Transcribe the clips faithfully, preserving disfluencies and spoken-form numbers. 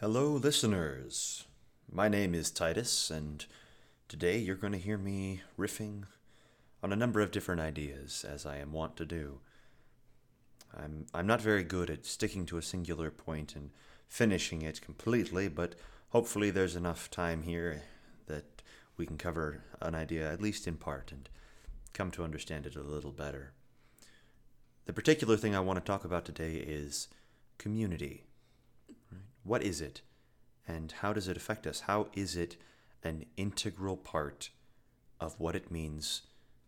Hello, listeners. My name is Titus, and today you're going to hear me riffing on a number of different ideas, as I am wont to do. I'm I'm not very good at sticking to a singular point and finishing it completely, but hopefully there's enough time here that we can cover an idea, at least in part, and come to understand it a little better. The particular thing I want to talk about today is community. What is it, and how does it affect us? How is it an integral part of what it means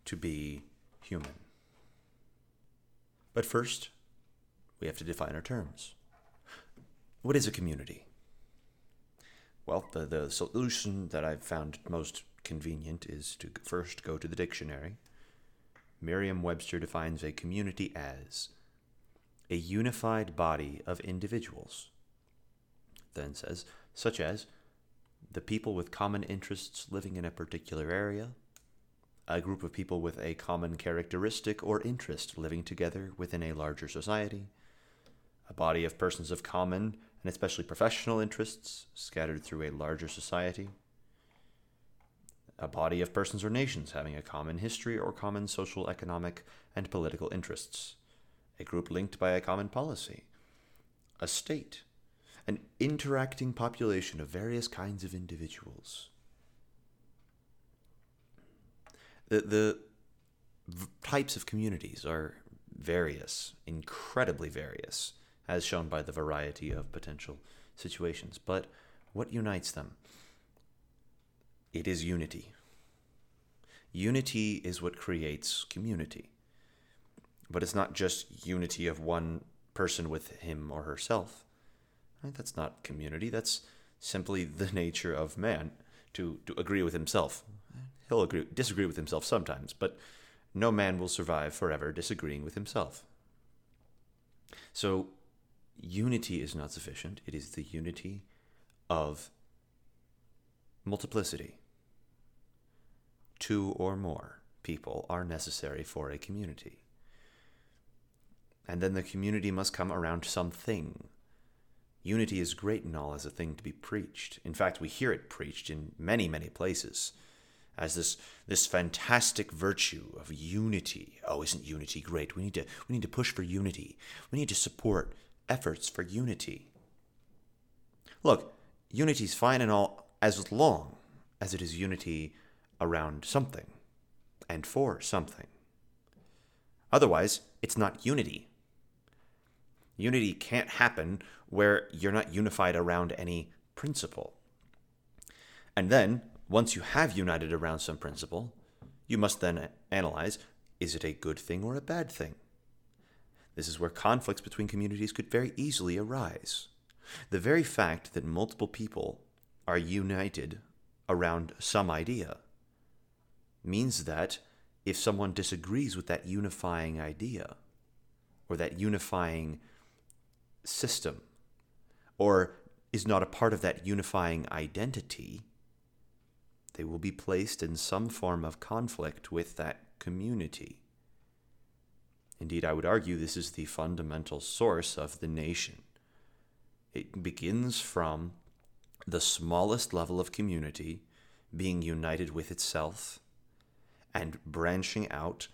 to be human? But first, we have to define our terms. What is a community? Well, the, the solution that I've found most convenient is to first go to the dictionary. Merriam-Webster defines a community as a unified body of individuals. Then says, such as the people with common interests living in a particular area, a group of people with a common characteristic or interest living together within a larger society, a body of persons of common and especially professional interests scattered through a larger society, a body of persons or nations having a common history or common social, economic, and political interests, a group linked by a common policy, a state, an interacting population of various kinds of individuals. The, the v- types of communities are various, incredibly various, as shown by the variety of potential situations. But what unites them? It is unity. Unity is what creates community. But it's not just unity of one person with him or herself. That's not community. That's simply the nature of man to, to agree with himself. He'll agree, disagree with himself sometimes, but no man will survive forever disagreeing with himself. So unity is not sufficient. It is the unity of multiplicity. Two or more people are necessary for a community. And then the community must come around something. Unity is great and all as a thing to be preached. In fact, we hear it preached in many, many places as this this fantastic virtue of unity. Oh, isn't unity great? We need to we need to push for unity. We need to support efforts for unity. Look, unity is fine and all as long as it is unity around something and for something. Otherwise, it's not unity. Unity can't happen where you're not unified around any principle. And then, once you have united around some principle, you must then analyze, is it a good thing or a bad thing? This is where conflicts between communities could very easily arise. The very fact that multiple people are united around some idea means that if someone disagrees with that unifying idea, or that unifying system, or is not a part of that unifying identity, they will be placed in some form of conflict with that community. Indeed, I would argue this is the fundamental source of the nation. It begins from the smallest level of community being united with itself and branching out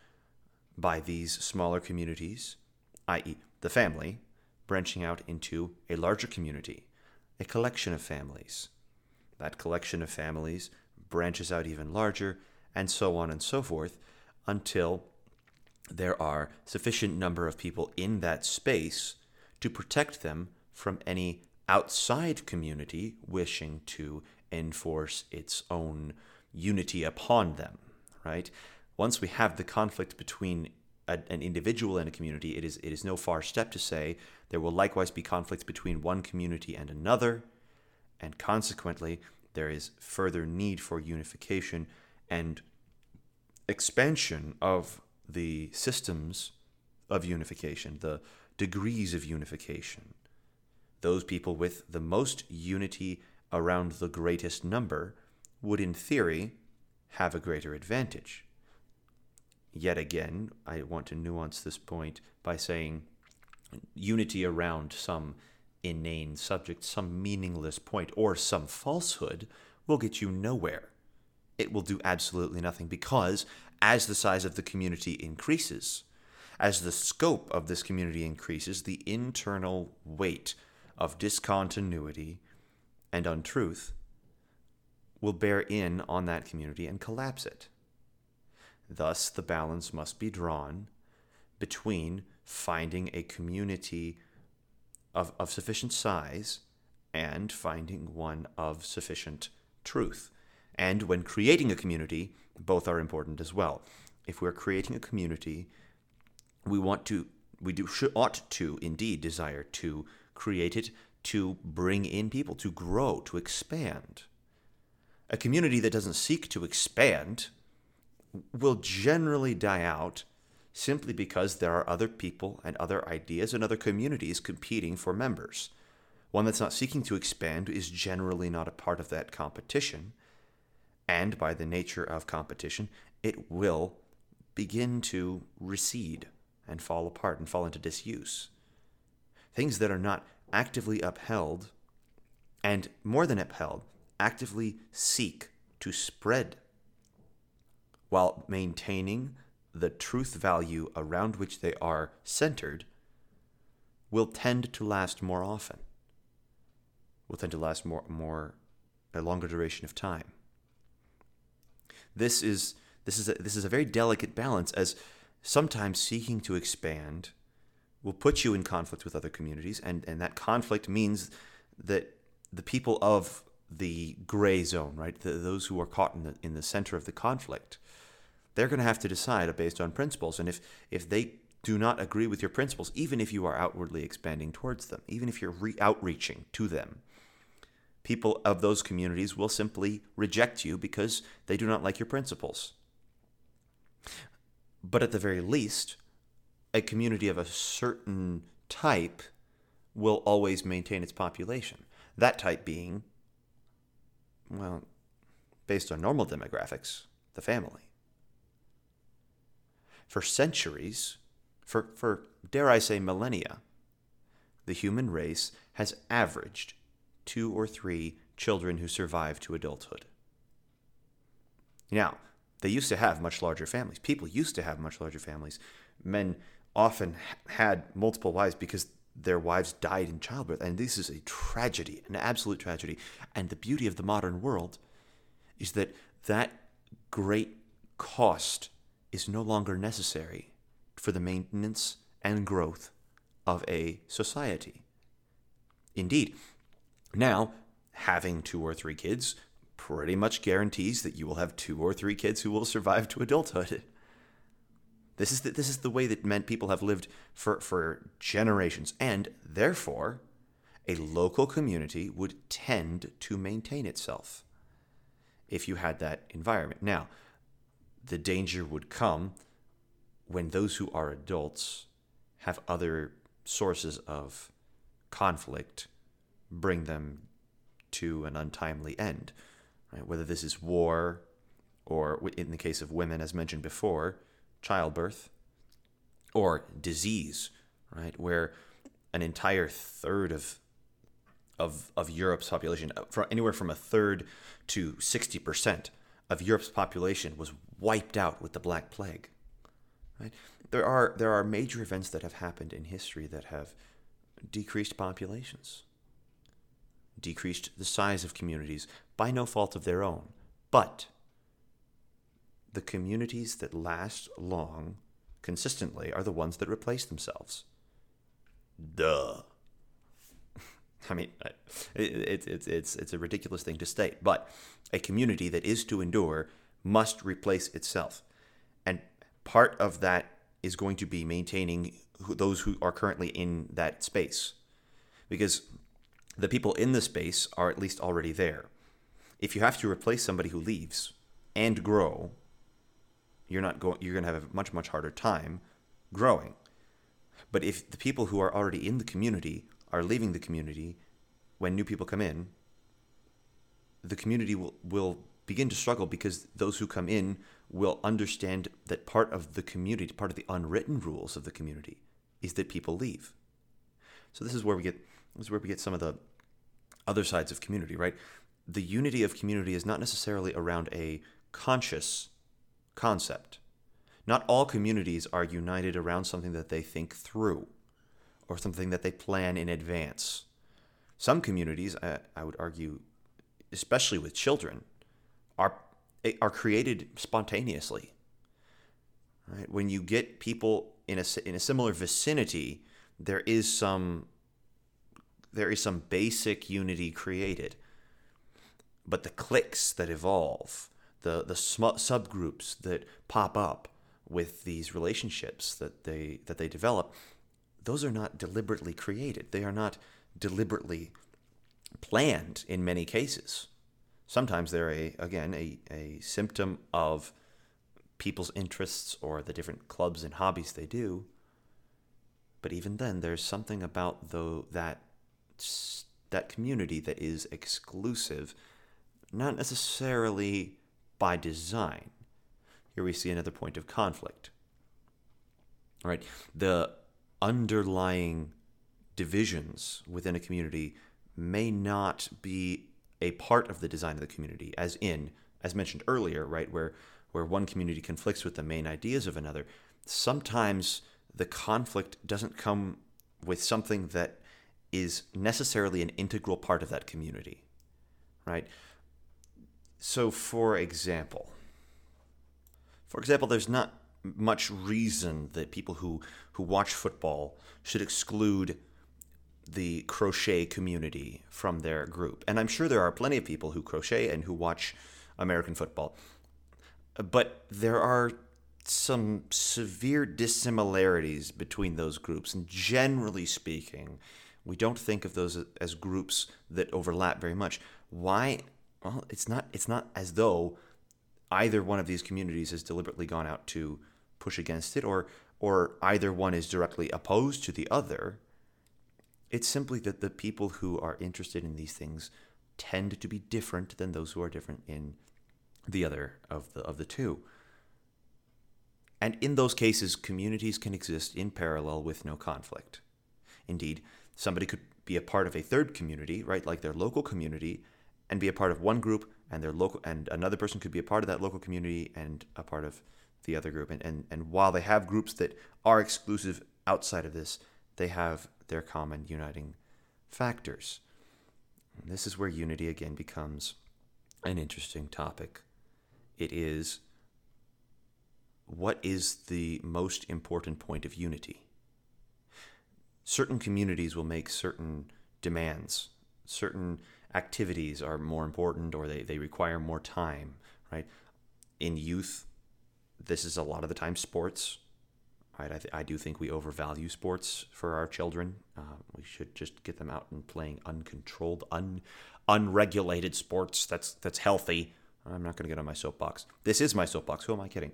by these smaller communities, that is the family, branching out into a larger community, a collection of families. That collection of families branches out even larger, and so on and so forth, until there are sufficient number of people in that space to protect them from any outside community wishing to enforce its own unity upon them, right? Once we have the conflict between an individual and a community, it is it is no far step to say there will likewise be conflicts between one community and another, and consequently there is further need for unification and expansion of the systems of unification, the degrees of unification. Those people with the most unity around the greatest number would, in theory, have a greater advantage. Yet again, I want to nuance this point by saying unity around some inane subject, some meaningless point, or some falsehood will get you nowhere. It will do absolutely nothing, because as the size of the community increases, as the scope of this community increases, the internal weight of discontinuity and untruth will bear in on that community and collapse it. Thus, the balance must be drawn between finding a community of, of sufficient size and finding one of sufficient truth. And when creating a community, both are important as well. If we're creating a community, we want to, we do should, ought to indeed desire to create it, to bring in people, to grow, to expand. A community that doesn't seek to expand will generally die out, simply because there are other people and other ideas and other communities competing for members. One that's not seeking to expand is generally not a part of that competition, and by the nature of competition, it will begin to recede and fall apart and fall into disuse. Things that are not actively upheld, and more than upheld, actively seek to spread while maintaining the truth value around which they are centered, will tend to last more often, will tend to last more, more a longer duration of time. This is this is a, this is a very delicate balance, as sometimes seeking to expand will put you in conflict with other communities, and, and that conflict means that the people of the gray zone, right, the, those who are caught in the, in the center of the conflict, they're going to have to decide based on principles. And if, if they do not agree with your principles, even if you are outwardly expanding towards them, even if you're re- outreaching to them, people of those communities will simply reject you because they do not like your principles. But at the very least, a community of a certain type will always maintain its population. That type being, well, based on normal demographics, the family. For centuries, for, for, dare I say, millennia, the human race has averaged two or three children who survive to adulthood. Now, they used to have much larger families. People used to have much larger families. Men often had multiple wives because their wives died in childbirth. And this is a tragedy, an absolute tragedy. And the beauty of the modern world is that that great cost is no longer necessary for the maintenance and growth of a society. Indeed, now having two or three kids pretty much guarantees that you will have two or three kids who will survive to adulthood. This is the, this is the way that men people have lived for, for generations, and therefore a local community would tend to maintain itself if you had that environment. Now, the danger would come when those who are adults have other sources of conflict bring them to an untimely end, right? Whether this is war, or in the case of women, as mentioned before, childbirth, or disease, right? Where an entire third of of of Europe's population, from anywhere from a third to sixty percent of Europe's population, was wiped out with the Black Plague. Right? There are there are major events that have happened in history that have decreased populations, decreased the size of communities by no fault of their own. But the communities that last long consistently are the ones that replace themselves. Duh. I mean, it's it's it's it's a ridiculous thing to state, but a community that is to endure must replace itself. And part of that is going to be maintaining who, those who are currently in that space, because the people in the space are at least already there. If you have to replace somebody who leaves and grow, you're not going. You're going to have a much much harder time growing. But if the people who are already in the community are leaving the community, when new people come in, the community will, will begin to struggle, because those who come in will understand that part of the community, part of the unwritten rules of the community, is that people leave. So this is where we get is where we get some of the other sides of community, right? The unity of community is not necessarily around a conscious concept. Not all communities are united around something that they think through or something that they plan in advance. Some communities, I, I would argue, especially with children, are are created spontaneously. Right? When you get people in a in a similar vicinity, there is some there is some basic unity created. But the cliques that evolve, the the sm- subgroups that pop up with these relationships that they that they develop, those are not deliberately created. They are not deliberately planned in many cases. Sometimes they're a again a, a symptom of people's interests or the different clubs and hobbies they do. But even then, there's something about though that that community that is exclusive, not necessarily by design. Here we see another point of conflict. All right, the underlying divisions within a community may not be a part of the design of the community, as in, as mentioned earlier, right, where where one community conflicts with the main ideas of another. Sometimes the conflict doesn't come with something that is necessarily an integral part of that community, right? So, for example, for example, there's not much reason that people who, who watch football should exclude the crochet community from their group. And I'm sure there are plenty of people who crochet and who watch American football. But there are some severe dissimilarities between those groups. And generally speaking, we don't think of those as groups that overlap very much. Why? Well, it's not, it's not as though either one of these communities has deliberately gone out to push against it, or or either one is directly opposed to the other. It's simply that the people who are interested in these things tend to be different than those who are different in the other of the of the two. And in those cases, communities can exist in parallel with no conflict. Indeed, somebody could be a part of a third community, right, like their local community, and be a part of one group, and their local, and another person could be a part of that local community and a part of the other group. And, and and while they have groups that are exclusive outside of this, they have their common uniting factors. And this is where unity again becomes an interesting topic. It is, what is the most important point of unity? Certain communities will make certain demands. Certain activities are more important, or they, they require more time, right? In youth, this is a lot of the time sports, right? I, th- I do think we overvalue sports for our children. Uh, we should just get them out and playing uncontrolled, un unregulated sports. That's that's healthy. I'm not going to get on my soapbox. This is my soapbox. Who am I kidding?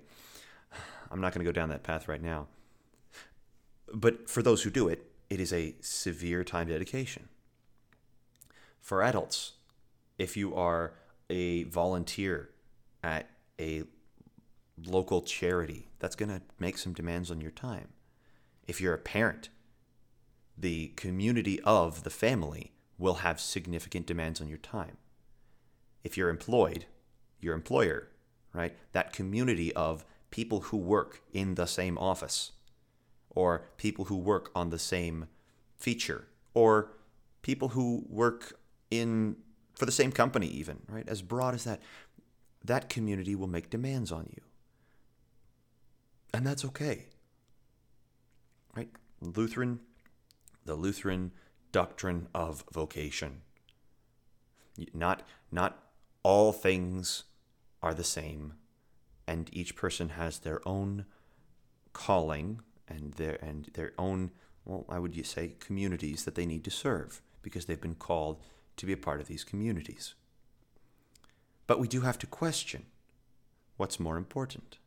I'm not going to go down that path right now. But for those who do it, it is a severe time dedication. For adults, if you are a volunteer at a local charity, that's going to make some demands on your time. If you're a parent, the community of the family will have significant demands on your time. If you're employed, your employer, right? That community of people who work in the same office, or people who work on the same feature, or people who work in for the same company, even, right? As broad as that, that community will make demands on you. And that's okay, right? Lutheran, the Lutheran doctrine of vocation. Not, not all things are the same, and each person has their own calling and their, and their own, well, I would say communities that they need to serve because they've been called to be a part of these communities. But we do have to question what's more important.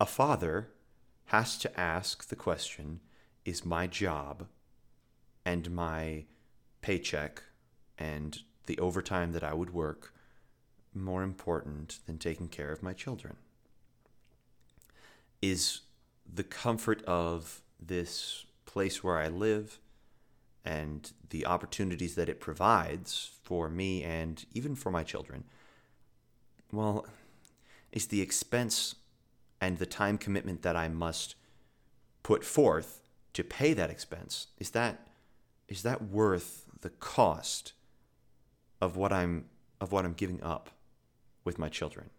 A father has to ask the question, is my job and my paycheck and the overtime that I would work more important than taking care of my children? Is the comfort of this place where I live and the opportunities that it provides for me and even for my children, well, it's the expense and the time commitment that I must put forth to pay that expense. Is that is that worth the cost of what I'm of what I'm giving up with my children?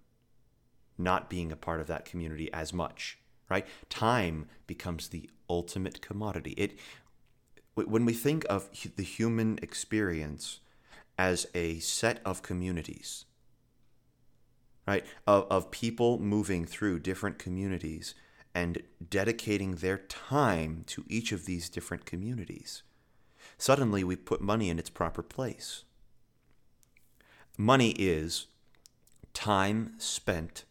Not being a part of that community as much, right? Time becomes the ultimate commodity. It when we think of the human experience as a set of communities, right, of, of people moving through different communities and dedicating their time to each of these different communities, suddenly we put money in its proper place. Money is time spent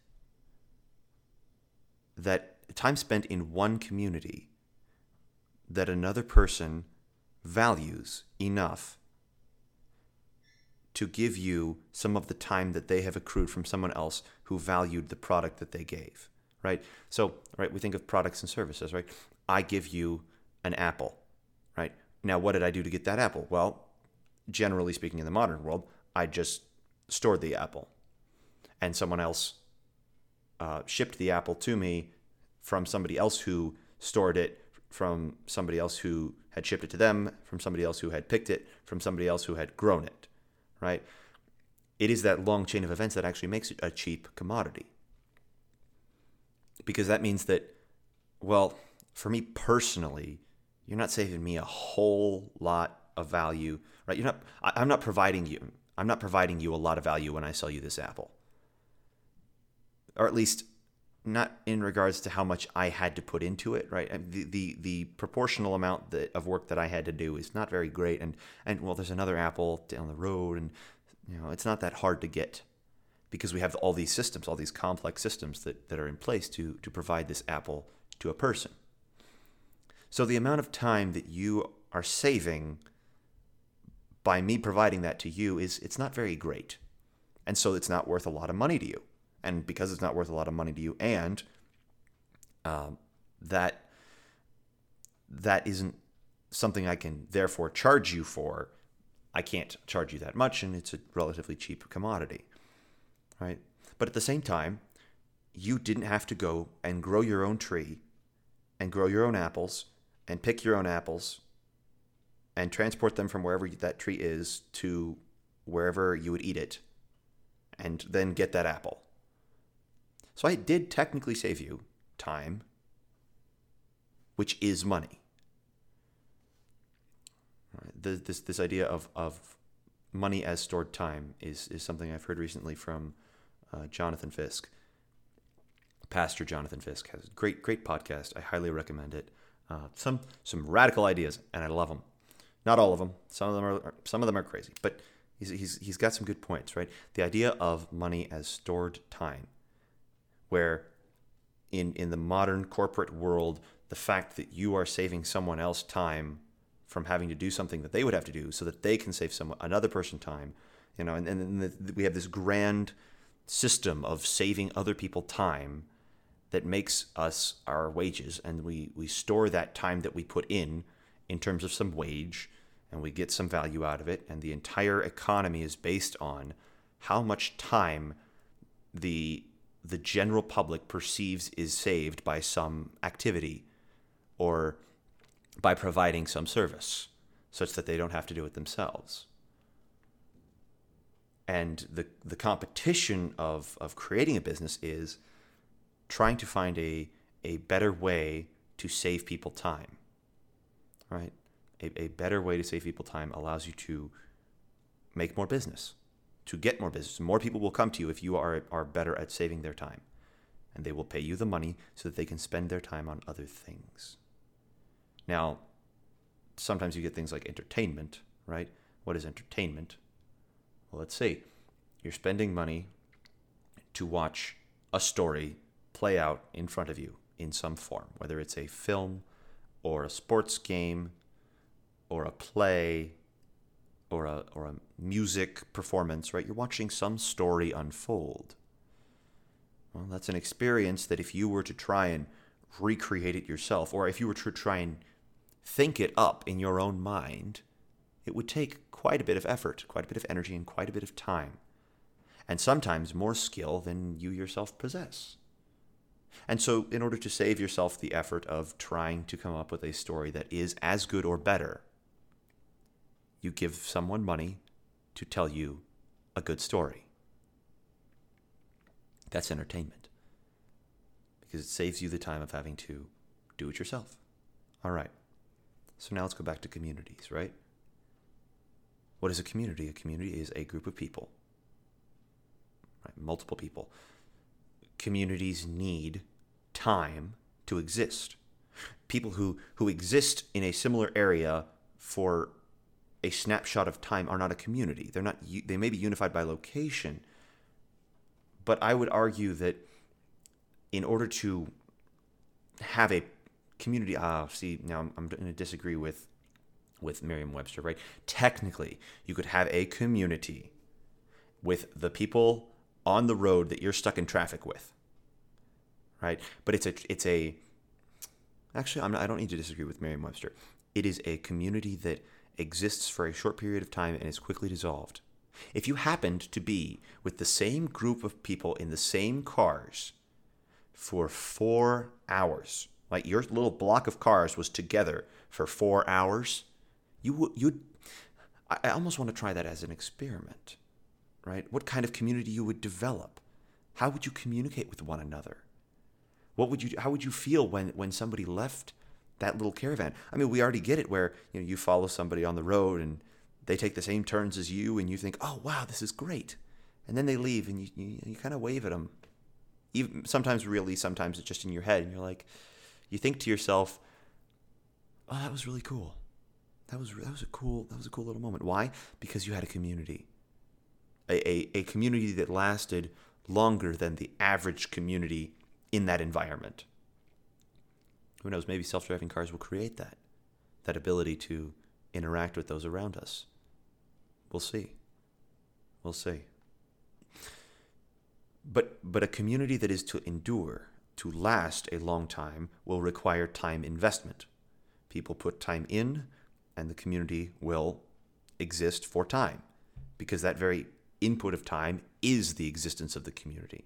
that time spent in one community that another person values enough to give you some of the time that they have accrued from someone else who valued the product that they gave, right? So, right, we think of products and services, right? I give you an apple, right? Now, what did I do to get that apple? Well, generally speaking, in the modern world, I just stored the apple, and someone else uh, shipped the apple to me from somebody else who stored it, from somebody else who had shipped it to them, from somebody else who had picked it, from somebody else who had grown it. Right? It is that long chain of events that actually makes it a cheap commodity. Because that means that, well, for me personally, you're not saving me a whole lot of value, right? You're not. I, I'm not providing you. I'm not providing you a lot of value when I sell you this apple, or at least not in regards to how much I had to put into it, right? I mean, the the the proportional amount that, of work that I had to do is not very great, and and well, there's another apple down the road, and you know it's not that hard to get, because we have all these systems, all these complex systems that that are in place to to provide this apple to a person. So the amount of time that you are saving by me providing that to you is it's not very great, and so it's not worth a lot of money to you. And because it's not worth a lot of money to you, and um, that that isn't something I can therefore charge you for, I can't charge you that much, and it's a relatively cheap commodity, right? But at the same time, you didn't have to go and grow your own tree and grow your own apples and pick your own apples and transport them from wherever that tree is to wherever you would eat it and then get that apple. So I did technically save you time, which is money. This this idea of, of money as stored time is, is something I've heard recently from uh, Jonathan Fisk. Pastor Jonathan Fisk has a great, great podcast. I highly recommend it. Uh, some some radical ideas, and I love them. Not all of them. Some of them are some of them are crazy, but he's he's he's got some good points, right? The idea of money as stored time, where in in the modern corporate world, the fact that you are saving someone else time from having to do something that they would have to do so that they can save someone, another person time, you know, and then we have this grand system of saving other people time that makes us our wages, and we, we store that time that we put in in terms of some wage, and we get some value out of it, and the entire economy is based on how much time the the general public perceives is saved by some activity or by providing some service such that they don't have to do it themselves. And the the competition of, of creating a business is trying to find a, a better way to save people time, right? A, a better way to save people time allows you to make more business. To get more business. More people will come to you if you are are better at saving their time. And they will pay you the money so that they can spend their time on other things. Now, sometimes you get things like entertainment, right? What is entertainment? Well, let's see. You're spending money to watch a story play out in front of you in some form, whether it's a film or a sports game or a play or a or a music performance, right? You're watching some story unfold. Well, that's an experience that if you were to try and recreate it yourself, or if you were to try and think it up in your own mind, it would take quite a bit of effort, quite a bit of energy, and quite a bit of time, and sometimes more skill than you yourself possess. And so in order to save yourself the effort of trying to come up with a story that is as good or better, you give someone money to tell you a good story. That's entertainment, because it saves you the time of having to do it yourself. All right, so now let's go back to communities, right? What is a community? A community is a group of people, right? Multiple people. Communities need time to exist. People who, who exist in a similar area for a snapshot of time are not a community. They're not. They may be unified by location, but I would argue that in order to have a community, ah, see, now I'm, I'm going to disagree with with Merriam-Webster, right? Technically, you could have a community with the people on the road that you're stuck in traffic with, right? But it's a, it's a, actually, I'm not, I don't need to disagree with Merriam-Webster. It is a community that exists for a short period of time and is quickly dissolved. If you happened to be with the same group of people in the same cars for four hours, like your little block of cars was together for four hours, you you, I almost want to try that as an experiment, right? What kind of community you would develop? How would you communicate with one another? What would you? How would you feel when when somebody left that little caravan? I mean, we already get it where you know you follow somebody on the road and they take the same turns as you, and you think, oh wow, this is great, and then they leave, and you you, you kind of wave at them, even sometimes really, sometimes it's just in your head, and you're like. You think to yourself, "Oh, that was really cool. That was that was a cool that was a cool little moment." Why? Because you had a community, a, a a community that lasted longer than the average community in that environment. Who knows? Maybe self-driving cars will create that that ability to interact with those around us. We'll see. We'll see. But but a community that is to endure, to last a long time, will require time investment. People put time in, and the community will exist for time, because that very input of time is the existence of the community.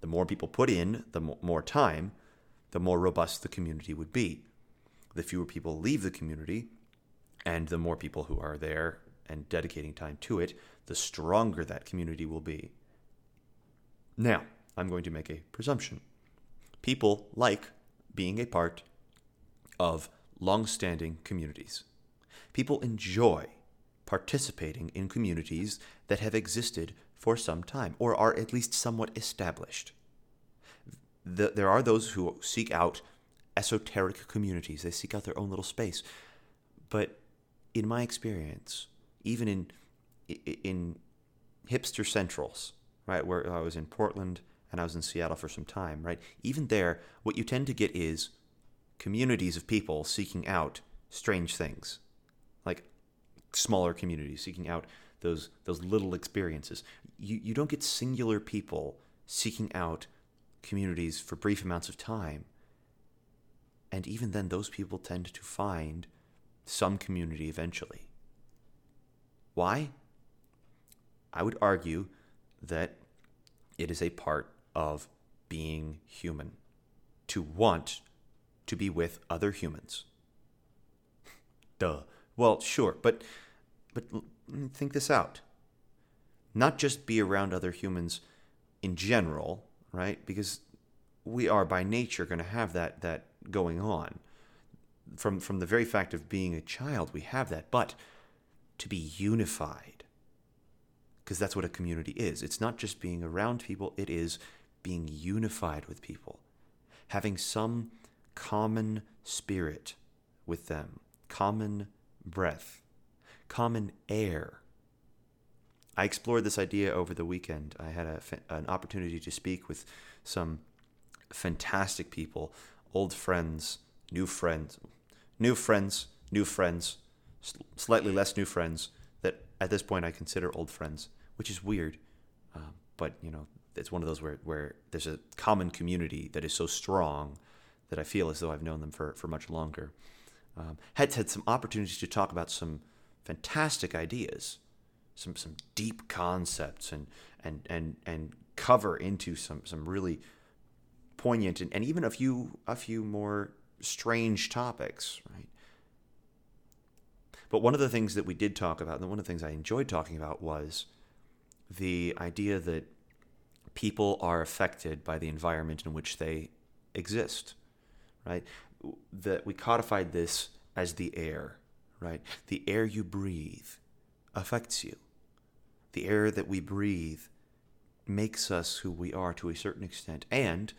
The more people put in, the more time, the more robust the community would be. The fewer people leave the community, and the more people who are there and dedicating time to it, the stronger that community will be. Now, I'm going to make a presumption. People like being a part of long-standing communities. People enjoy participating in communities that have existed for some time, or are at least somewhat established. The, there are those who seek out esoteric communities. They seek out their own little space. But in my experience, even in, in hipster centrals, right, where I was in Portland, and I was in Seattle for some time, right? Even there, what you tend to get is communities of people seeking out strange things, like smaller communities seeking out those those little experiences. You you don't get singular people seeking out communities for brief amounts of time. And even then, those people tend to find some community eventually. Why? I would argue that it is a part of being human, to want to be with other humans. Duh. Well, sure, but but think this out. Not just be around other humans in general, right? Because we are by nature going to have that that going on. From from the very fact of being a child, we have that. But to be unified, because that's what a community is. It's not just being around people, it is being unified with people, having some common spirit with them, common breath, common air. I explored this idea over the weekend. I had a, an opportunity to speak with some fantastic people, old friends, new friends, new friends, new friends, slightly less new friends that at this point I consider old friends, which is weird, uh, but you know, it's one of those where, where there's a common community that is so strong that I feel as though I've known them for, for much longer. Um, had had some opportunities to talk about some fantastic ideas, some some deep concepts, and and and and cover into some some really poignant and, and even a few a few more strange topics, right? But one of the things that we did talk about, and one of the things I enjoyed talking about, was the idea that people are affected by the environment in which they exist, right? That we codified this as the air, right? The air you breathe affects you. The air that we breathe makes us who we are to a certain extent, and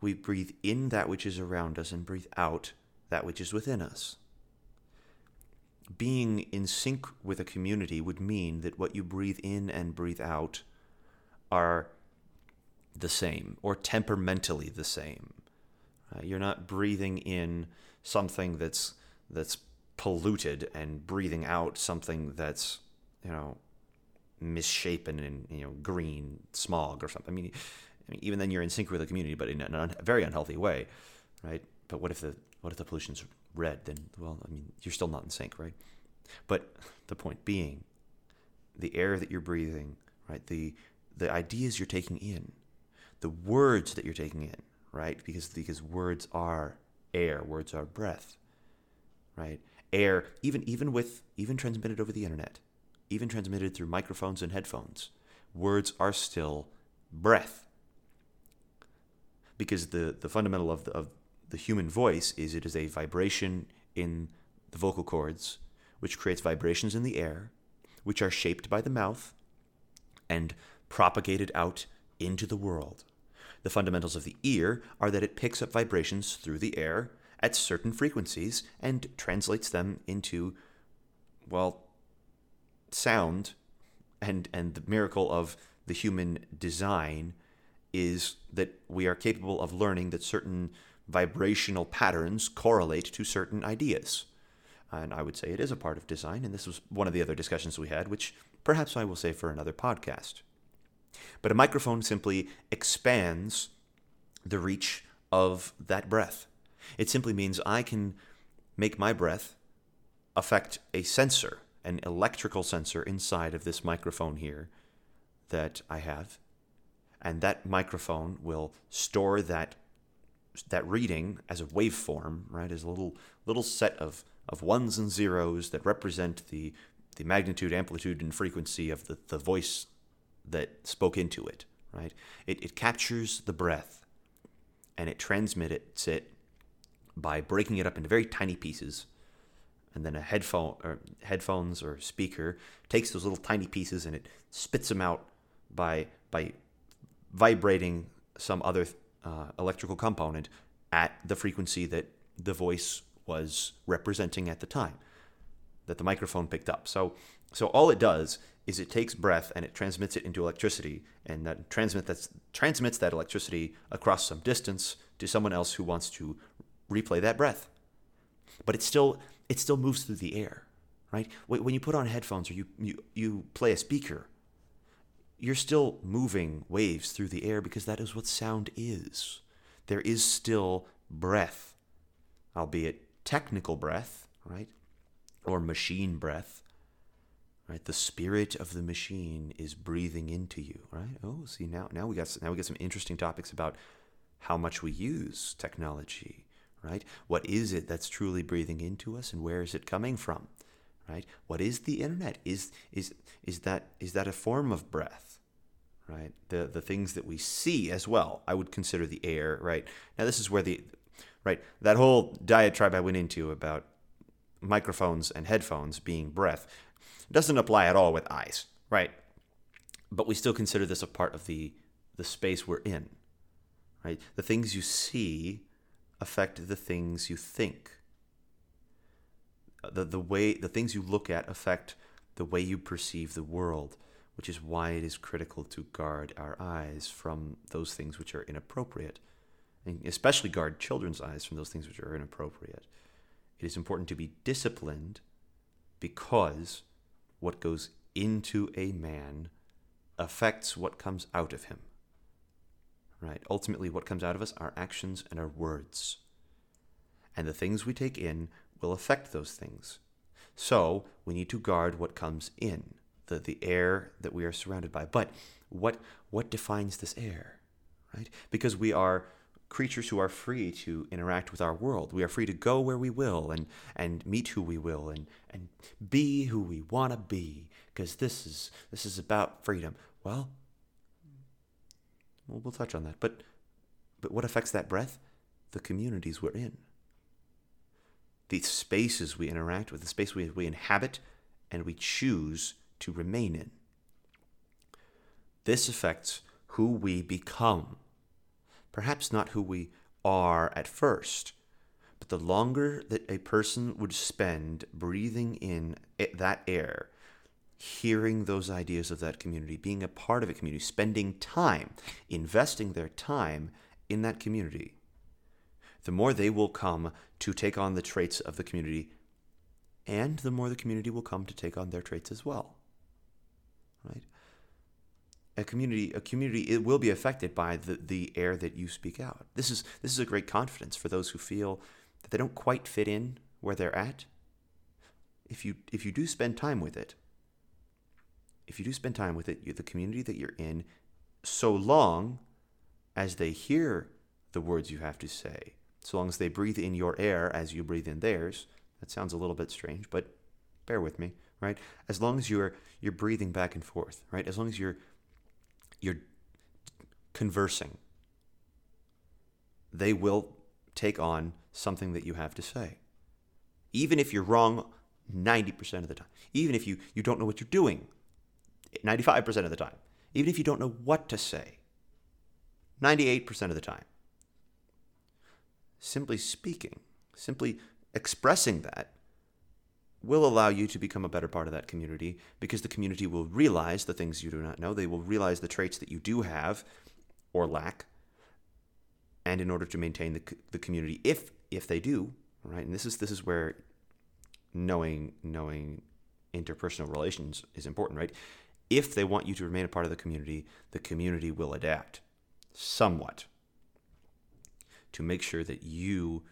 we breathe in that which is around us and breathe out that which is within us. Being in sync with a community would mean that what you breathe in and breathe out are the same, or temperamentally the same. Uh, you're not breathing in something that's that's polluted and breathing out something that's, you know, misshapen and, you know, green smog or something. I mean, I mean even then you're in sync with the community, but in a un- very unhealthy way, right? But what if the what if the pollution's red? Then, well, I mean, you're still not in sync, right? But the point being, the air that you're breathing, right? The the ideas you're taking in, the words that you're taking in, right? Because because words are air, words are breath, right? Air, even even with even transmitted over the internet, even transmitted through microphones and headphones, words are still breath. Because the the fundamental of the of the human voice is it is a vibration in the vocal cords, which creates vibrations in the air, which are shaped by the mouth and propagated out into the world. The fundamentals of the ear are that it picks up vibrations through the air at certain frequencies and translates them into, well, sound, and and the miracle of the human design is that we are capable of learning that certain vibrational patterns correlate to certain ideas. And I would say it is a part of design, and this was one of the other discussions we had, which perhaps I will save for another podcast. But a microphone simply expands the reach of that breath. It simply means I can make my breath affect a sensor, an electrical sensor inside of this microphone here that I have, and that microphone will store that that reading as a waveform, right, as a little little set of, of ones and zeros that represent the the magnitude, amplitude, and frequency of the, the voice that spoke into it, right? It it captures the breath, and it transmits it by breaking it up into very tiny pieces, and then a headphone or headphones or speaker takes those little tiny pieces and it spits them out by by vibrating some other uh, electrical component at the frequency that the voice was representing at the time that the microphone picked up. So so all it does is it takes breath and it transmits it into electricity, and that transmit that's, transmits that electricity across some distance to someone else who wants to replay that breath. But it still it still moves through the air, right? When you put on headphones or you you, you play a speaker, you're still moving waves through the air because that is what sound is. There is still breath, albeit technical breath, right? Or machine breath, right? The spirit of the machine is breathing into you, right? Oh, see, now now we got now we got some interesting topics about how much we use technology, right? What is it that's truly breathing into us, and where is it coming from, right? What is the internet? Is is is that is that a form of breath, right? The the things that we see as well, I would consider the air, right? Now this is where the right that whole diatribe I went into about microphones and headphones being breath doesn't apply at all with eyes, right? But we still consider this a part of the the space we're in, right? The things you see affect the things you think. The the way the things you look at affect the way you perceive the world, which is why it is critical to guard our eyes from those things which are inappropriate, and especially guard children's eyes from those things which are inappropriate. It is important to be disciplined, because what goes into a man affects what comes out of him, right? Ultimately, what comes out of us are actions and our words, and the things we take in will affect those things. So we need to guard what comes in, the, the air that we are surrounded by. But what what defines this air, right? Because we are creatures who are free to interact with our world. We are free to go where we will and, and meet who we will and, and be who we want to be, because this is this is about freedom. Well, we'll, we'll touch on that. But but what affects that breath? The communities we're in, the spaces we interact with, the space we, we inhabit and we choose to remain in. This affects who we become. Perhaps not who we are at first, but the longer that a person would spend breathing in that air, hearing those ideas of that community, being a part of a community, spending time, investing their time in that community, the more they will come to take on the traits of the community, and the more the community will come to take on their traits as well, right? A community, a community, it will be affected by the, the air that you speak out. This is this is a great confidence for those who feel that they don't quite fit in where they're at. If you if you do spend time with it, if you do spend time with it, you, the community that you're in, so long as they hear the words you have to say, so long as they breathe in your air as you breathe in theirs. That sounds a little bit strange, but bear with me, right? As long as you're you're breathing back and forth, right? As long as you're you're conversing, they will take on something that you have to say. Even if you're wrong ninety percent of the time, even if you, you don't know what you're doing ninety-five percent of the time, even if you don't know what to say ninety-eight percent of the time, simply speaking, simply expressing that will allow you to become a better part of that community, because the community will realize the things you do not know. They will realize the traits that you do have or lack. And in order to maintain the the community, if if they do, right? And this is this is where knowing knowing interpersonal relations is important, right? If they want you to remain a part of the community, the community will adapt somewhat to make sure that you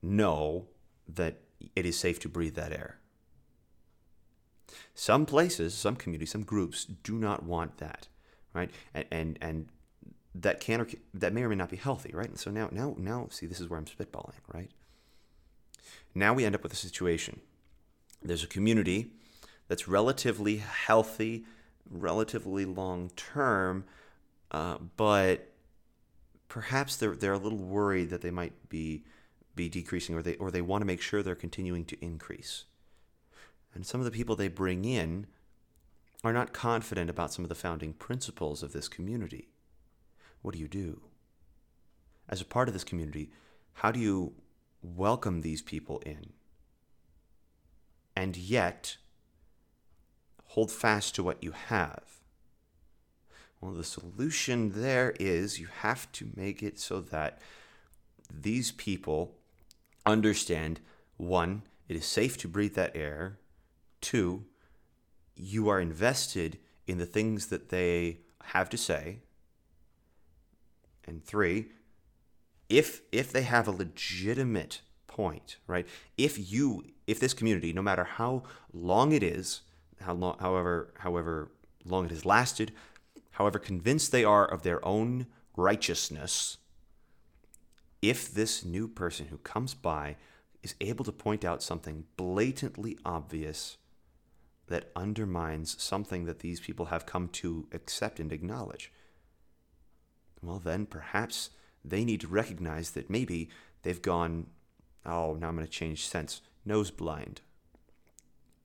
know that it is safe to breathe that air. Some places, some communities, some groups do not want that, right? And and, and that can or, that may or may not be healthy, right? And so now, now, now, see, this is where I'm spitballing, right? Now we end up with a situation. There's a community that's relatively healthy, relatively long-term, uh, but perhaps they're they're a little worried that they might be. be decreasing, or they or they want to make sure they're continuing to increase. And some of the people they bring in are not confident about some of the founding principles of this community. What do you do? As a part of this community, how do you welcome these people in and yet hold fast to what you have? Well, the solution there is you have to make it so that these people understand, one, it is safe to breathe that air. Two, you are invested in the things that they have to say. And three, if if they have a legitimate point, right? If you, if this community, no matter how long it is, how long, however, however long it has lasted, however convinced they are of their own righteousness, if this new person who comes by is able to point out something blatantly obvious that undermines something that these people have come to accept and acknowledge, well, then perhaps they need to recognize that maybe they've gone, oh, now I'm going to change sense, nose blind,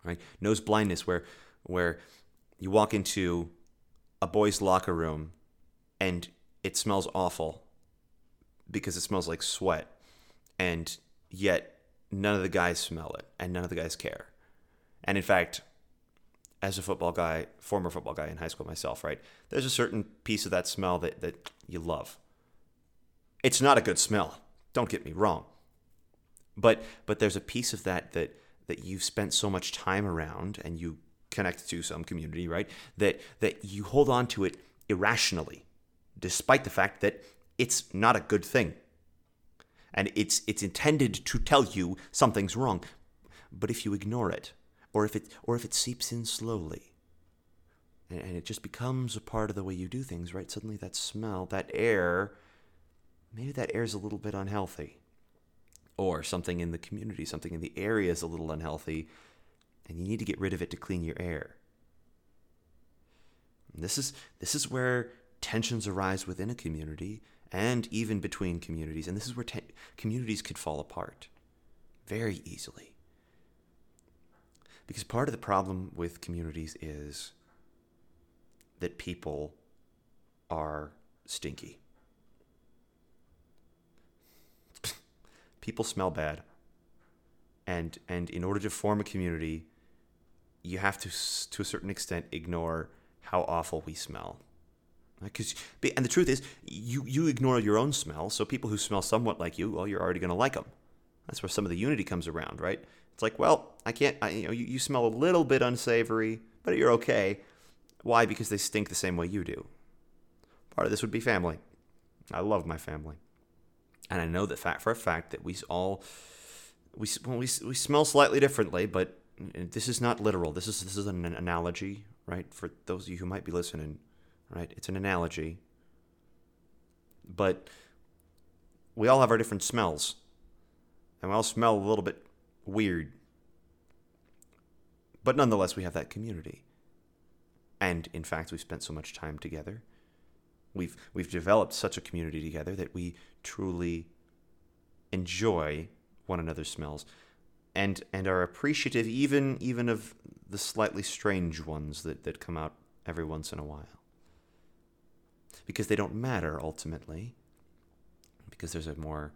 right? Nose blindness, where, where you walk into a boys' locker room and it smells awful, because it smells like sweat, and yet none of the guys smell it, and none of the guys care. And in fact, as a football guy, former football guy in high school myself, right, there's a certain piece of that smell that, that you love. It's not a good smell, don't get me wrong. But but there's a piece of that that, that you've spent so much time around, and you connect to some community, right, that, that you hold on to it irrationally, despite the fact that it's not a good thing, and it's it's intended to tell you something's wrong. But if you ignore it, or if it or if it seeps in slowly, and, and it just becomes a part of the way you do things, right? Suddenly that smell, that air, maybe that air's a little bit unhealthy. Or something in the community, something in the area is a little unhealthy, and you need to get rid of it to clean your air. And this is this is where tensions arise within a community, and even between communities, and this is where te- communities could fall apart very easily. Because part of the problem with communities is that people are stinky. People smell bad. And and in order to form a community, you have to, to a certain extent, ignore how awful we smell. Because, and the truth is, you, you ignore your own smell, so people who smell somewhat like you, well, you're already going to like them. That's where some of the unity comes around, right? It's like, well, I can't, I, you know, you, you smell a little bit unsavory, but you're okay. Why? Because they stink the same way you do. Part of this would be family. I love my family. And I know that fact, for a fact that we all, we, well, we we smell slightly differently, but this is not literal. This is this is an analogy, right? For those of you who might be listening, right? It's an analogy. But we all have our different smells. And we all smell a little bit weird. But nonetheless, we have that community. And in fact, we've spent so much time together. We've we've developed such a community together that we truly enjoy one another's smells, and and are appreciative even even of the slightly strange ones that, that come out every once in a while. Because they don't matter ultimately, because there's a more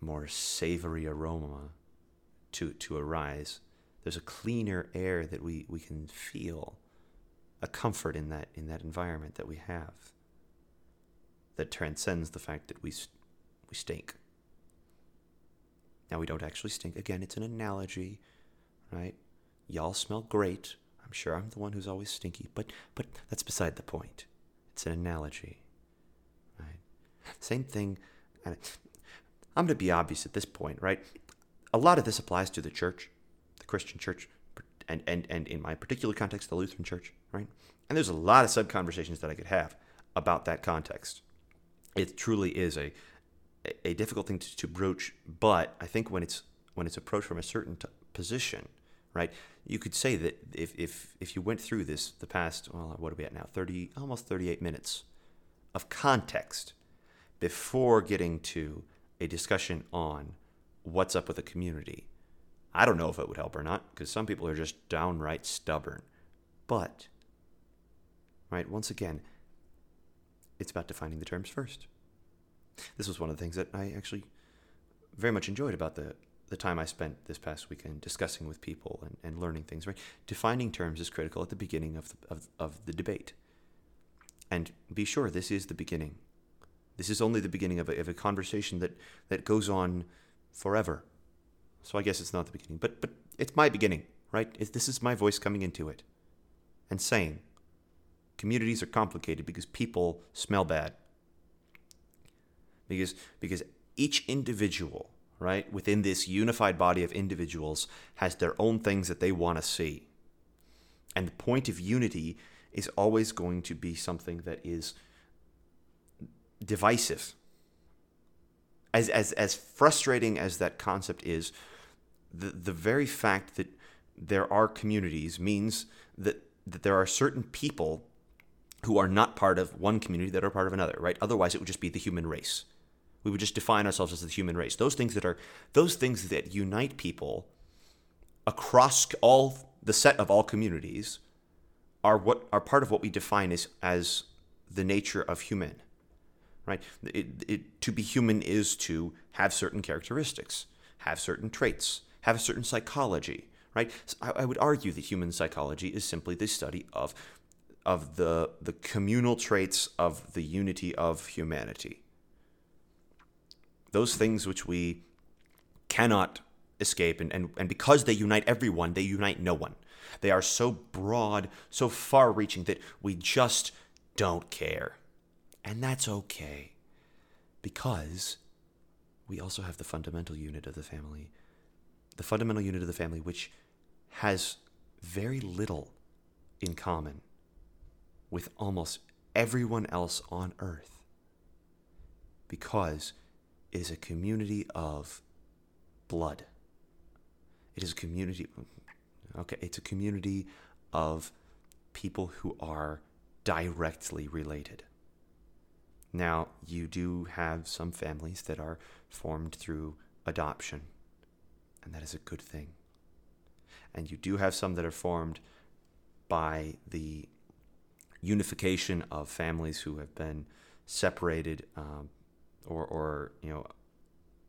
more savory aroma to to arise. There's a cleaner air that we, we can feel, a comfort in that in that environment that we have, that transcends the fact that we we stink. Now, we don't actually stink. Again, it's an analogy, right? Y'all smell great. I'm sure I'm the one who's always stinky, but but that's beside the point. It's an analogy, right? Same thing. I'm going to be obvious at this point, right? A lot of this applies to the church, the Christian church, and and and in my particular context, the Lutheran church, right? And there's a lot of sub-conversations that I could have about that context. It truly is a a difficult thing to, to broach, but I think when it's when it's approached from a certain t- position, right, you could say that if if if you went through this the past, well, what are we at now? thirty, almost thirty-eight minutes of context before getting to a discussion on what's up with a community. I don't know if it would help or not, because some people are just downright stubborn. But, right, once again, it's about defining the terms first. This was one of the things that I actually very much enjoyed about the, the time I spent this past weekend discussing with people and, and learning things, right? Defining terms is critical at the beginning of the, of, of the debate. And be sure, this is the beginning. This is only the beginning of a, of a conversation that, that goes on forever. So I guess it's not the beginning, but but it's my beginning, right? It's, this is my voice coming into it and saying, communities are complicated because people smell bad. Because because each individual, right, within this unified body of individuals has their own things that they want to see. And the point of unity is always going to be something that is divisive. As as as frustrating as that concept is, the the very fact that there are communities means that, that there are certain people who are not part of one community that are part of another, right? Otherwise, it would just be the human race. We would just define ourselves as the human race. Those things that are those things that unite people across all the set of all communities are what are part of what we define as as the nature of human. Right, it, it, to be human is to have certain characteristics, have certain traits, have a certain psychology. Right, so I, I would argue that human psychology is simply the study of, of the the communal traits of the unity of humanity. Those things which we cannot escape, and, and, and because they unite everyone, they unite no one. They are so broad, so far-reaching that we just don't care. And that's okay, because we also have the fundamental unit of the family the fundamental unit of the family, which has very little in common with almost everyone else on earth, because it is a community of blood. It is a community, okay, it's a community of people who are directly related. Now, you do have some families that are formed through adoption, and that is a good thing. And you do have some that are formed by the unification of families who have been separated, um, or, or you know,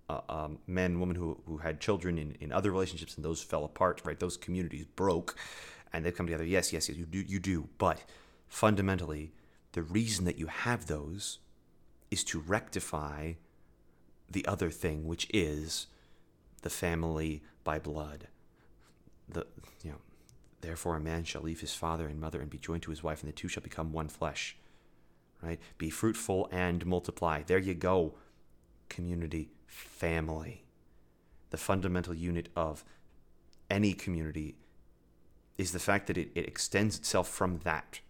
uh, um, men, women who, who had children in, in other relationships, and those fell apart, right? Those communities broke, and they've come together. Yes, yes, yes, you do, you do. But fundamentally, the reason that you have those is to rectify the other thing, which is the family by blood. The you know, therefore a man shall leave his father and mother and be joined to his wife, and the two shall become one flesh. Right? Be fruitful and multiply. There you go. Community, family. The fundamental unit of any community is the fact that it, it extends itself from that.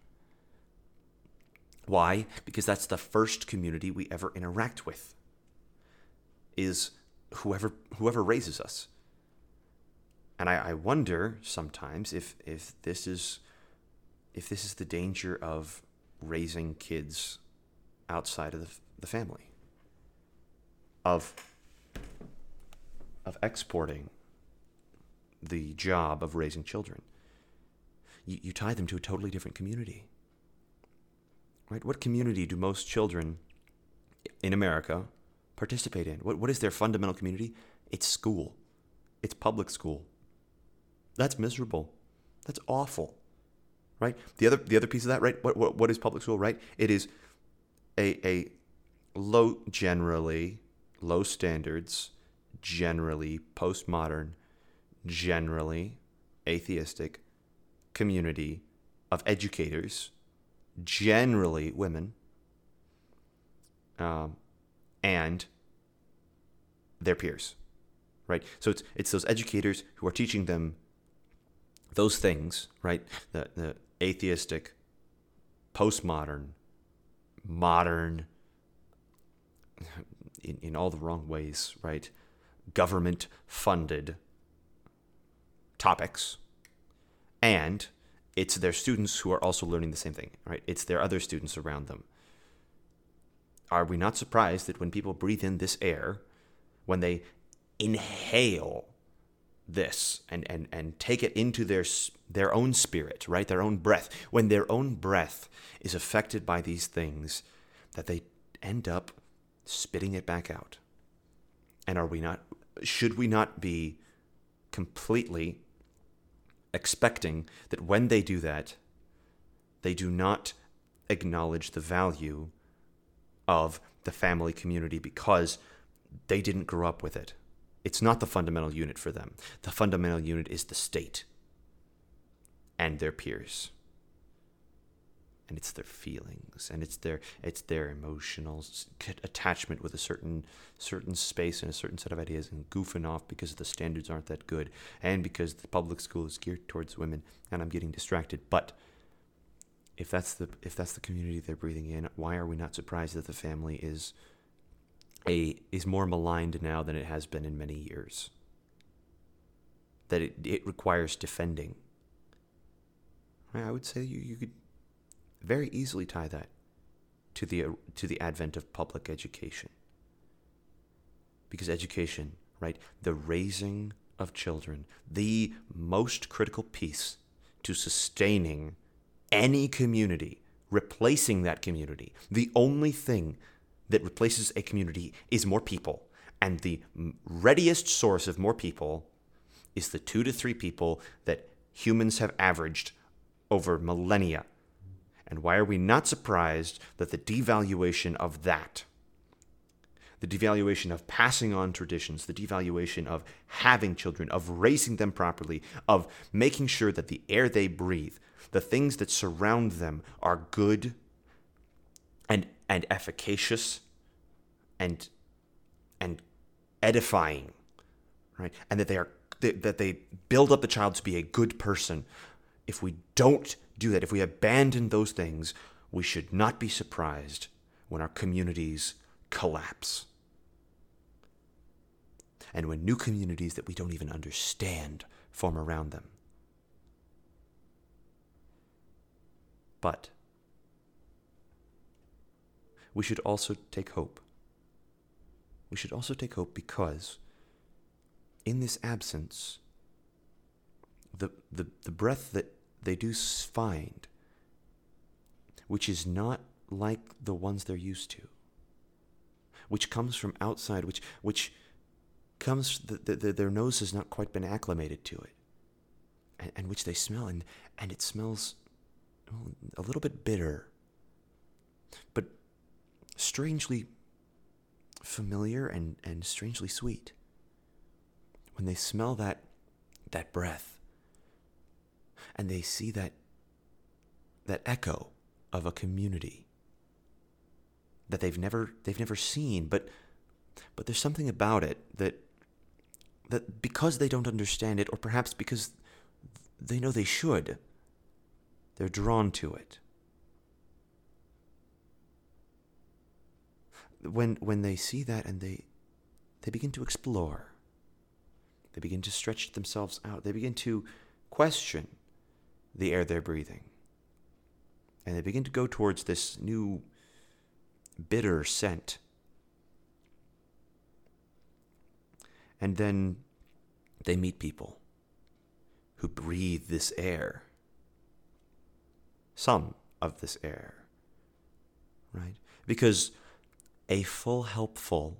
Why? Because that's the first community we ever interact with, is whoever whoever raises us. And I, I wonder sometimes if if this is if this is the danger of raising kids outside of the, the family, of of exporting the job of raising children. You, you tie them to a totally different community. Right? What community do most children in America participate in? What What is their fundamental community? It's school. It's public school. That's miserable. That's awful. Right? The other the other piece of that, right? What what, what is public school, right? It is a a low generally, low standards, generally postmodern, generally atheistic community of educators, generally women, um, and their peers, right? So it's it's those educators who are teaching them those things, right? The the atheistic, postmodern, modern, in, in all the wrong ways, right? Government-funded topics, and it's their students who are also learning the same thing, right? It's their other students around them. Are we not surprised that when people breathe in this air, when they inhale this and, and, and take it into their their own spirit, right? Their own breath, when their own breath is affected by these things, that they end up spitting it back out? And are we not, should we not be completely expecting that when they do that, they do not acknowledge the value of the family community because they didn't grow up with it? It's not the fundamental unit for them. The fundamental unit is the state and their peers. And it's their feelings, and it's their it's their emotional attachment with a certain certain space and a certain set of ideas, and goofing off because the standards aren't that good, and because the public school is geared towards women, and I'm getting distracted. But if that's the if that's the community they're breathing in, why are we not surprised that the family is a is more maligned now than it has been in many years? That it it requires defending. I would say you you could very easily tie that to the to the advent of public education, because education, right, the raising of children, the most critical piece to sustaining any community, replacing that community. The only thing that replaces a community is more people, and the readiest source of more people is the two to three people that humans have averaged over millennia. And why are we not surprised that the devaluation of that, the devaluation of passing on traditions, the devaluation of having children, of raising them properly, of making sure that the air they breathe, the things that surround them are good and and efficacious and and edifying, right? And that they are th- that they build up the child to be a good person. If we don't do that, if we abandon those things, we should not be surprised when our communities collapse. And when new communities that we don't even understand form around them. But we should also take hope. We should also take hope because in this absence, the, the, the breath that they do find, which is not like the ones they're used to, which comes from outside, which which comes, the, the, the, their nose has not quite been acclimated to it, and, and which they smell, and, and it smells well, a little bit bitter, but strangely familiar and, and strangely sweet. When they smell that that breath, and they see that that echo of a community that they've never they've never seen, but but there's something about it that that because they don't understand it, or perhaps because they know they should, they're drawn to it. When when they see that and they they begin to explore, they begin to stretch themselves out, they begin to question the air they're breathing. And they begin to go towards this new bitter scent. And then they meet people who breathe this air. Some of this air, right? Because a full helpful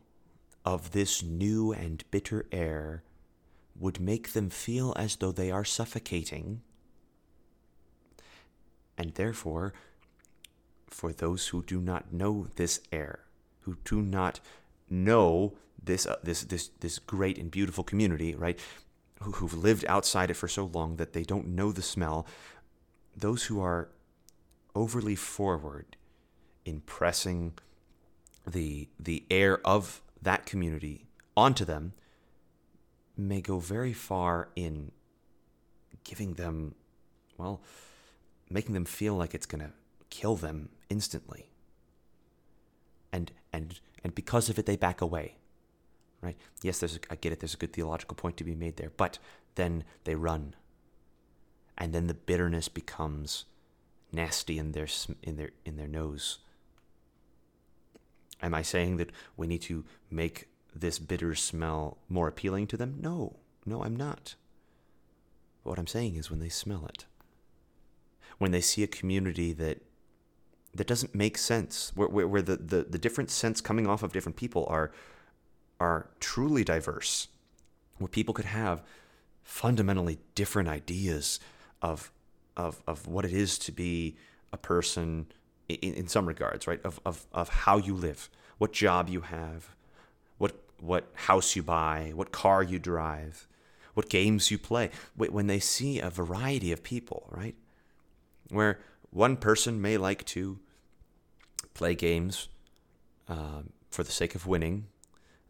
of this new and bitter air would make them feel as though they are suffocating. And therefore, for those who do not know this air, who do not know this uh, this this this great and beautiful community, right, who, who've lived outside it for so long that they don't know the smell, those who are overly forward in pressing the the air of that community onto them may go very far in giving them, well, making them feel like it's going to kill them instantly. And and and because of it, they back away, right? Yes, there's a, I get it, there's a good theological point to be made there, but then they run. And then the bitterness becomes nasty in their in their in their nose. Am I saying that we need to make this bitter smell more appealing to them? No, no, I'm not. What I'm saying is when they smell it, when they see a community that that doesn't make sense, where where, where the, the, the different scents coming off of different people are are truly diverse, where people could have fundamentally different ideas of of of what it is to be a person in, in some regards, right? Of of of how you live, what job you have, what what house you buy, what car you drive, what games you play. When they see a variety of people, right? Where one person may like to play games um, for the sake of winning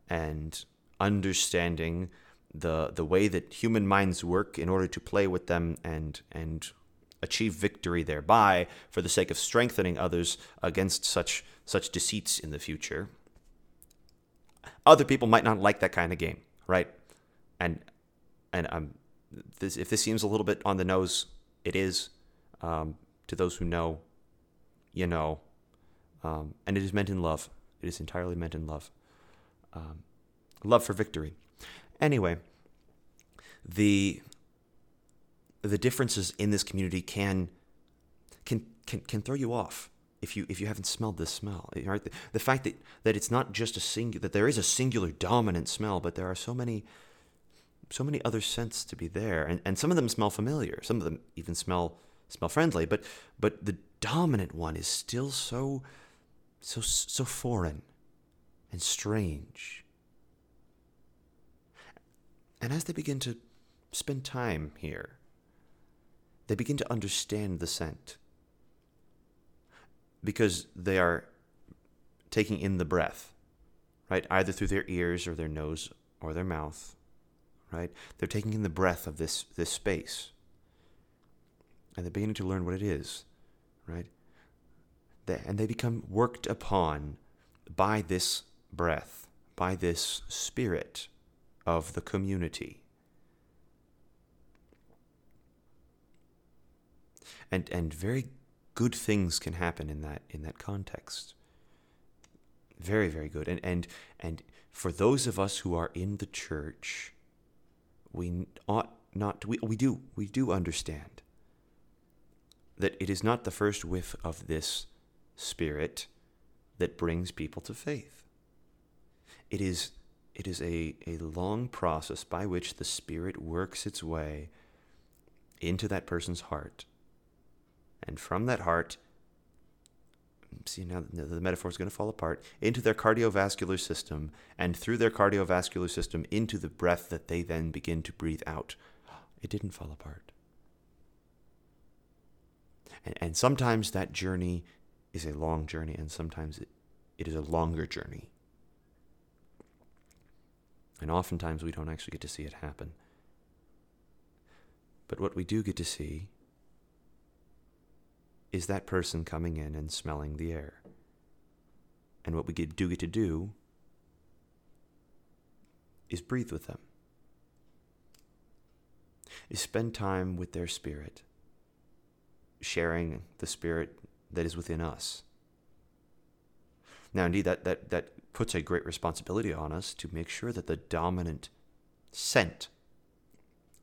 and understanding the the way that human minds work in order to play with them and and achieve victory thereby for the sake of strengthening others against such such deceits in the future. Other people might not like that kind of game, right? And and um, this, if this seems a little bit on the nose, it is. Um, to those who know, you know, um, and it is meant in love. It is entirely meant in love, um, love for victory. Anyway, the the differences in this community can can can, can throw you off if you if you haven't smelled this smell. Right? The, the fact that, that it's not just a singular, that there is a singular dominant smell, but there are so many so many other scents to be there, and and some of them smell familiar. Some of them even smell. smell friendly, but but the dominant one is still so so so foreign and strange. And as they begin to spend time here, they begin to understand the scent because they are taking in the breath, right? Either through their ears or their nose or their mouth, right? They're taking in the breath of this this space. And they're beginning to learn what it is, right? They, and they become worked upon by this breath, by this spirit of the community. And and very good things can happen in that in that context. Very, very good. And and and for those of us who are in the church, we ought not to, we we do we do understand that it is not the first whiff of this spirit that brings people to faith. It is it is a, a long process by which the spirit works its way into that person's heart. And from that heart, see now the metaphor is going to fall apart, into their cardiovascular system, and through their cardiovascular system into the breath that they then begin to breathe out. It didn't fall apart. And, and sometimes that journey is a long journey, and sometimes it, it is a longer journey. And oftentimes we don't actually get to see it happen. But what we do get to see is that person coming in and smelling the air. And what we get, do get to do is breathe with them, is spend time with their spirit, sharing the spirit that is within us. Now, indeed, that, that, that puts a great responsibility on us to make sure that the dominant scent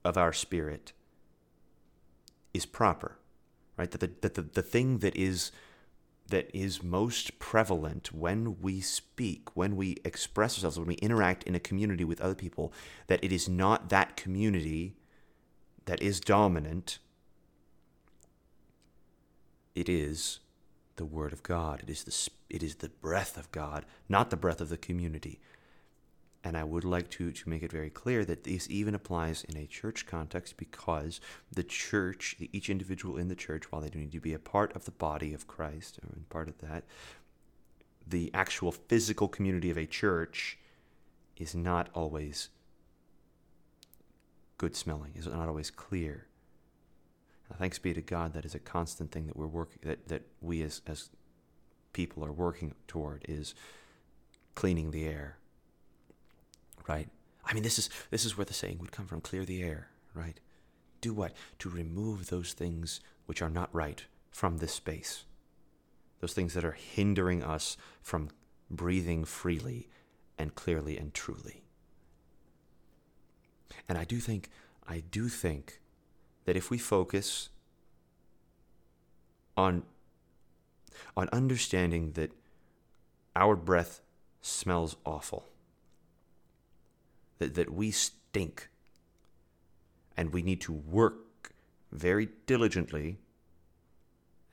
of our spirit is proper. Right, that the, that the the thing that is that is most prevalent when we speak, when we express ourselves, when we interact in a community with other people, that it is not that community that is dominant. It is the Word of God. It is the it is the breath of God, not the breath of the community. And I would like to, to make it very clear that this even applies in a church context, because the church, each individual in the church, while they do need to be a part of the body of Christ, or part of that, the actual physical community of a church is not always good smelling, is not always clear. Now, thanks be to God, that is a constant thing that we're working, that, that we as, as people are working toward, is cleaning the air. Right? I mean, this is this is where the saying would come from, clear the air, right? Do what? To remove those things which are not right from this space. Those things that are hindering us from breathing freely and clearly and truly. And I do think, I do think that if we focus on, on understanding that our breath smells awful, that we stink, and we need to work very diligently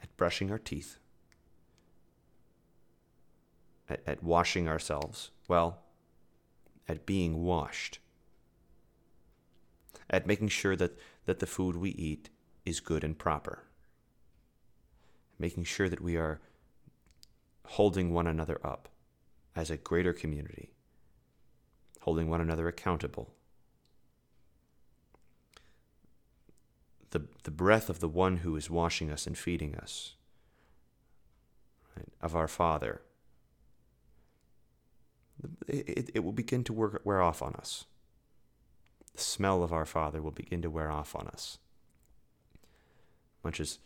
at brushing our teeth, at, at washing ourselves, well, at being washed, at making sure that, that the food we eat is good and proper, making sure that we are holding one another up as a greater community, holding one another accountable. The, the breath of the one who is washing us and feeding us, right, of our Father, it, it, it will begin to work, wear off on us. The smell of our Father will begin to wear off on us, much as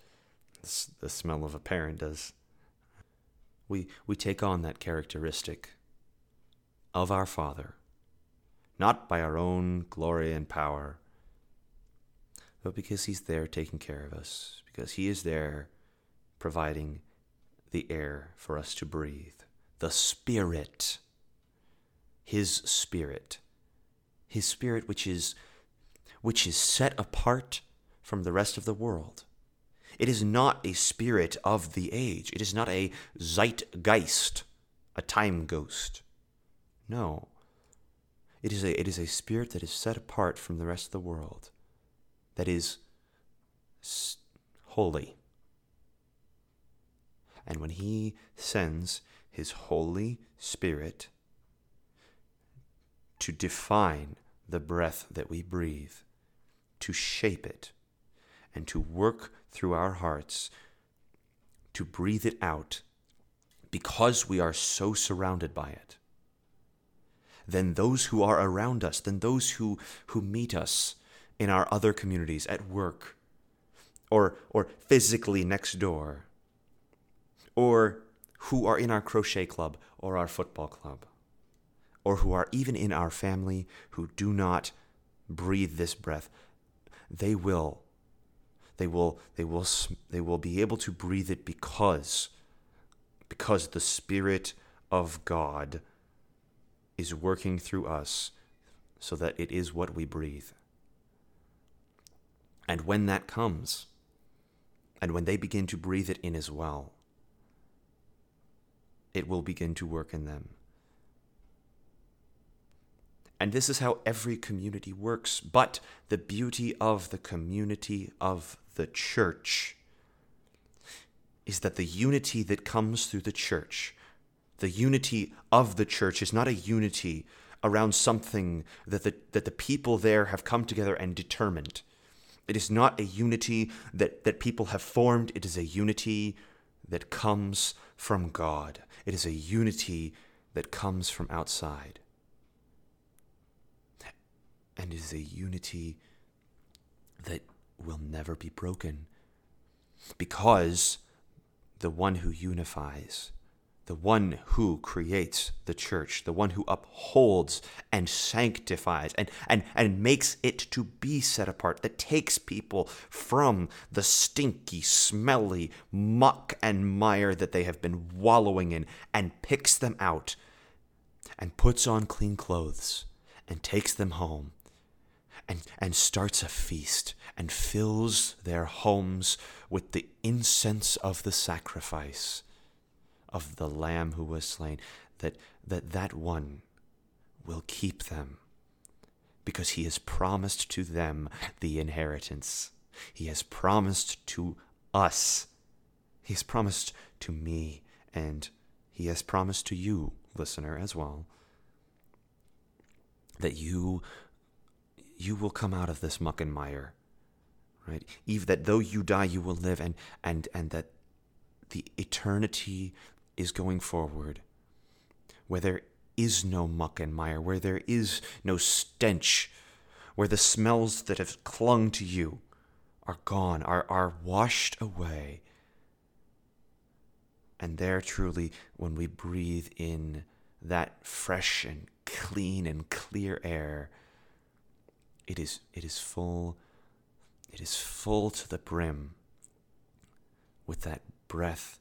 the smell of a parent does. We, we take on that characteristic of our Father, not by our own glory and power, but because he's there taking care of us, because he is there providing the air for us to breathe. The Spirit, his Spirit, his Spirit which is, which is set apart from the rest of the world. It is not a spirit of the age. It is not a zeitgeist, a time ghost. No. It is a it is a spirit that is set apart from the rest of the world, that is s- holy. And when he sends his Holy Spirit to define the breath that we breathe, to shape it, and to work through our hearts, to breathe it out, because we are so surrounded by it. Then those who are around us, then those who, who meet us in our other communities, at work, or or physically next door, or who are in our crochet club or our football club, or who are even in our family who do not breathe this breath, they will. They will they will they will be able to breathe it because because the Spirit of God is working through us so that it is what we breathe. And when that comes, and when they begin to breathe it in as well, it will begin to work in them. And this is how every community works. But the beauty of the community of the church is that the unity that comes through the church, the unity of the church, is not a unity around something that the, that the people there have come together and determined. It is not a unity that, that people have formed. It is a unity that comes from God. It is a unity that comes from outside. And is a unity that will never be broken, because the one who unifies, the one who creates the church, the one who upholds and sanctifies and, and, and makes it to be set apart, that takes people from the stinky, smelly muck and mire that they have been wallowing in and picks them out and puts on clean clothes and takes them home and, and starts a feast and fills their homes with the incense of the sacrifice of the Lamb who was slain, that, that that one will keep them, because he has promised to them the inheritance. He has promised to us. He has promised to me, and he has promised to you, listener, as well, that you you will come out of this muck and mire, right? Eve, that though you die, you will live, and and and that the eternity is going forward, where there is no muck and mire, where there is no stench, where the smells that have clung to you are gone, are, are washed away. And there truly, when we breathe in that fresh and clean and clear air, it is it is full, it is full to the brim with that breath,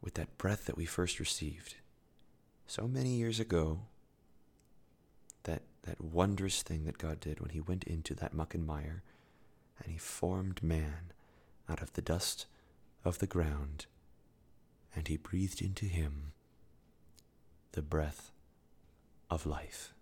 with that breath that we first received so many years ago, that that wondrous thing that God did when he went into that muck and mire and he formed man out of the dust of the ground, and he breathed into him the breath of life.